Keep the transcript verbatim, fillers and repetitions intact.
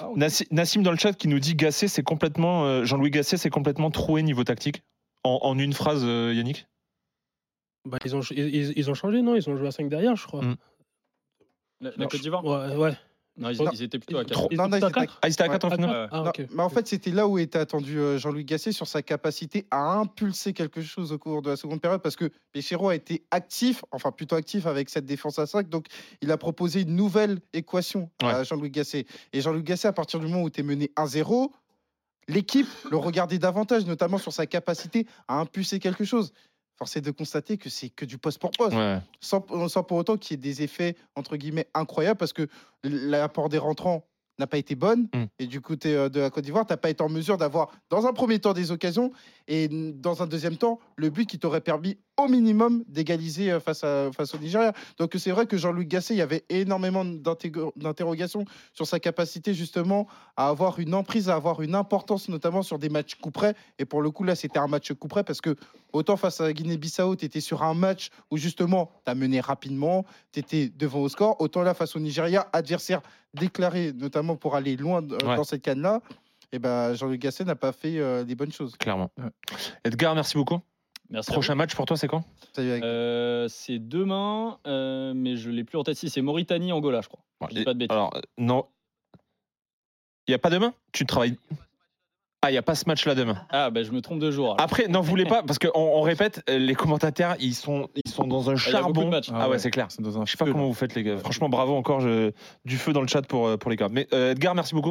Ah, okay. Nassim, Nassim dans le chat qui nous dit Gasset, c'est complètement euh, Jean-Louis Gasset, c'est complètement troué niveau tactique. En, en une phrase, euh, Yannick. Bah, ils ont ils, ils ont changé, non? Ils ont joué à cinq derrière, je crois. Mm. La, la Côte d'Ivoire. Ouais. ouais. Non, ils, non, ils étaient plutôt à quatre. Ils non, non, ils étaient à quatre. Ah, ils étaient à quatre en finale. Mais en fait, c'était là où était attendu Jean-Louis Gasset sur sa capacité à impulser quelque chose au cours de la seconde période, parce que Bechero a été actif, enfin plutôt actif avec cette défense à cinq, donc il a proposé une nouvelle équation ouais. à Jean-Louis Gasset. Et Jean-Louis Gasset, à partir du moment où tu es mené un zéro, l'équipe le regardait davantage, notamment sur sa capacité à impulser quelque chose. Force est de constater que c'est que du poste pour poste, ouais. sans, sans pour autant qu'il y ait des effets entre guillemets incroyables, parce que l'apport des rentrants n'a pas été bonne, mmh. et du côté de la Côte d'Ivoire, tu n'as pas été en mesure d'avoir dans un premier temps des occasions, et dans un deuxième temps, le but qui t'aurait permis au minimum d'égaliser face, à, face au Nigeria. Donc c'est vrai que Jean-Louis Gasset, il y avait énormément d'inter- d'interrogations sur sa capacité justement à avoir une emprise, à avoir une importance, notamment sur des matchs coup près, et pour le coup là c'était un match coup près, parce que autant face à Guinée-Bissau, tu étais sur un match où justement tu as mené rapidement, tu étais devant au score, autant là face au Nigeria, adversaire déclaré notamment pour aller loin ouais. dans cette canne-là, et ben Jean-Louis Gasset n'a pas fait euh, des bonnes choses. Clairement. Ouais. Edgar, merci beaucoup. Merci. Prochain match pour toi, c'est quand ? euh, C'est demain, euh, mais je ne l'ai plus en tête. Si, c'est Mauritanie-Angola, je crois. Ouais. Je dis pas de bêtises. Alors, non. Il n'y a pas demain ? Tu travailles ? Ah, il n'y a pas ce match-là demain. Ah, ben bah, je me trompe de jour. Alors. Après, n'en voulez pas, parce qu'on on répète, les commentateurs, ils sont, ils sont dans un charbon. Ah, ah ouais, ouais, c'est clair. Je ne sais pas comment vous faites, les gars. Franchement, bravo encore. Je... Du feu dans le chat pour, pour les gars. Mais euh, Edgar, merci beaucoup.